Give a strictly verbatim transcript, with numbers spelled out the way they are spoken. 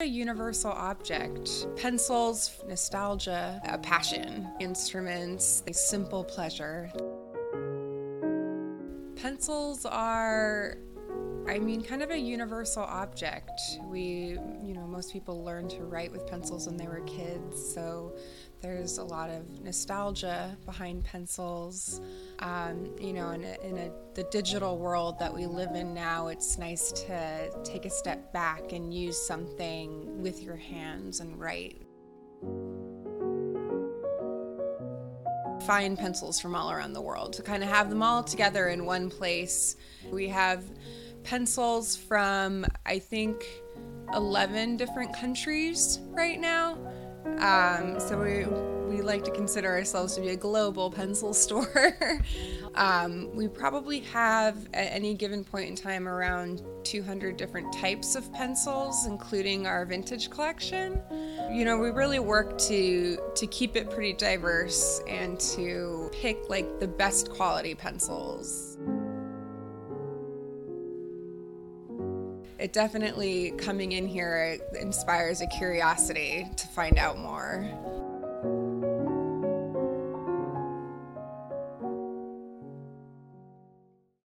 A universal object, pencils, nostalgia, a passion, instruments, a simple pleasure. Pencils are, I mean, kind of a universal object. We, you know, most people learn to write with pencils when they were kids, so there's a lot of nostalgia behind pencils. Um, you know, in, a, in a, the digital world that we live in now, it's nice to take a step back and use something with your hands and write. Find pencils from all around the world, to kind of have them all together in one place. We have pencils from, I think, eleven different countries right now. Um, so we we like to consider ourselves to be a global pencil store. um, we probably have, at any given point in time, around two hundred different types of pencils, including our vintage collection. You know, we really work to to keep it pretty diverse and to pick, like, the best quality pencils. It definitely, coming in here, it inspires a curiosity to find out more.